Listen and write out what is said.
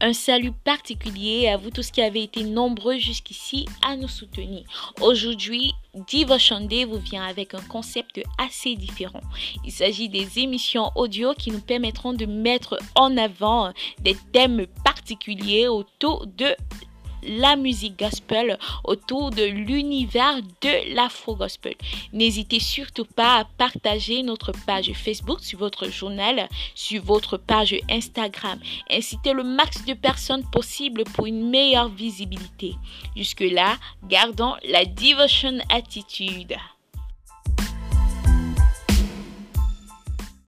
Un salut particulier à vous tous qui avez été nombreux jusqu'ici à nous soutenir. Aujourd'hui, Divo Chande vous vient avec un concept assez différent. Il s'agit des émissions audio qui nous permettront de mettre en avant des thèmes particuliers autour de la musique gospel, autour de l'univers de l'afro-gospel. N'hésitez surtout pas à partager notre page Facebook, sur votre journal, sur votre page Instagram. Incitez le max de personnes possible pour une meilleure visibilité. Jusque-là, gardons la devotion attitude.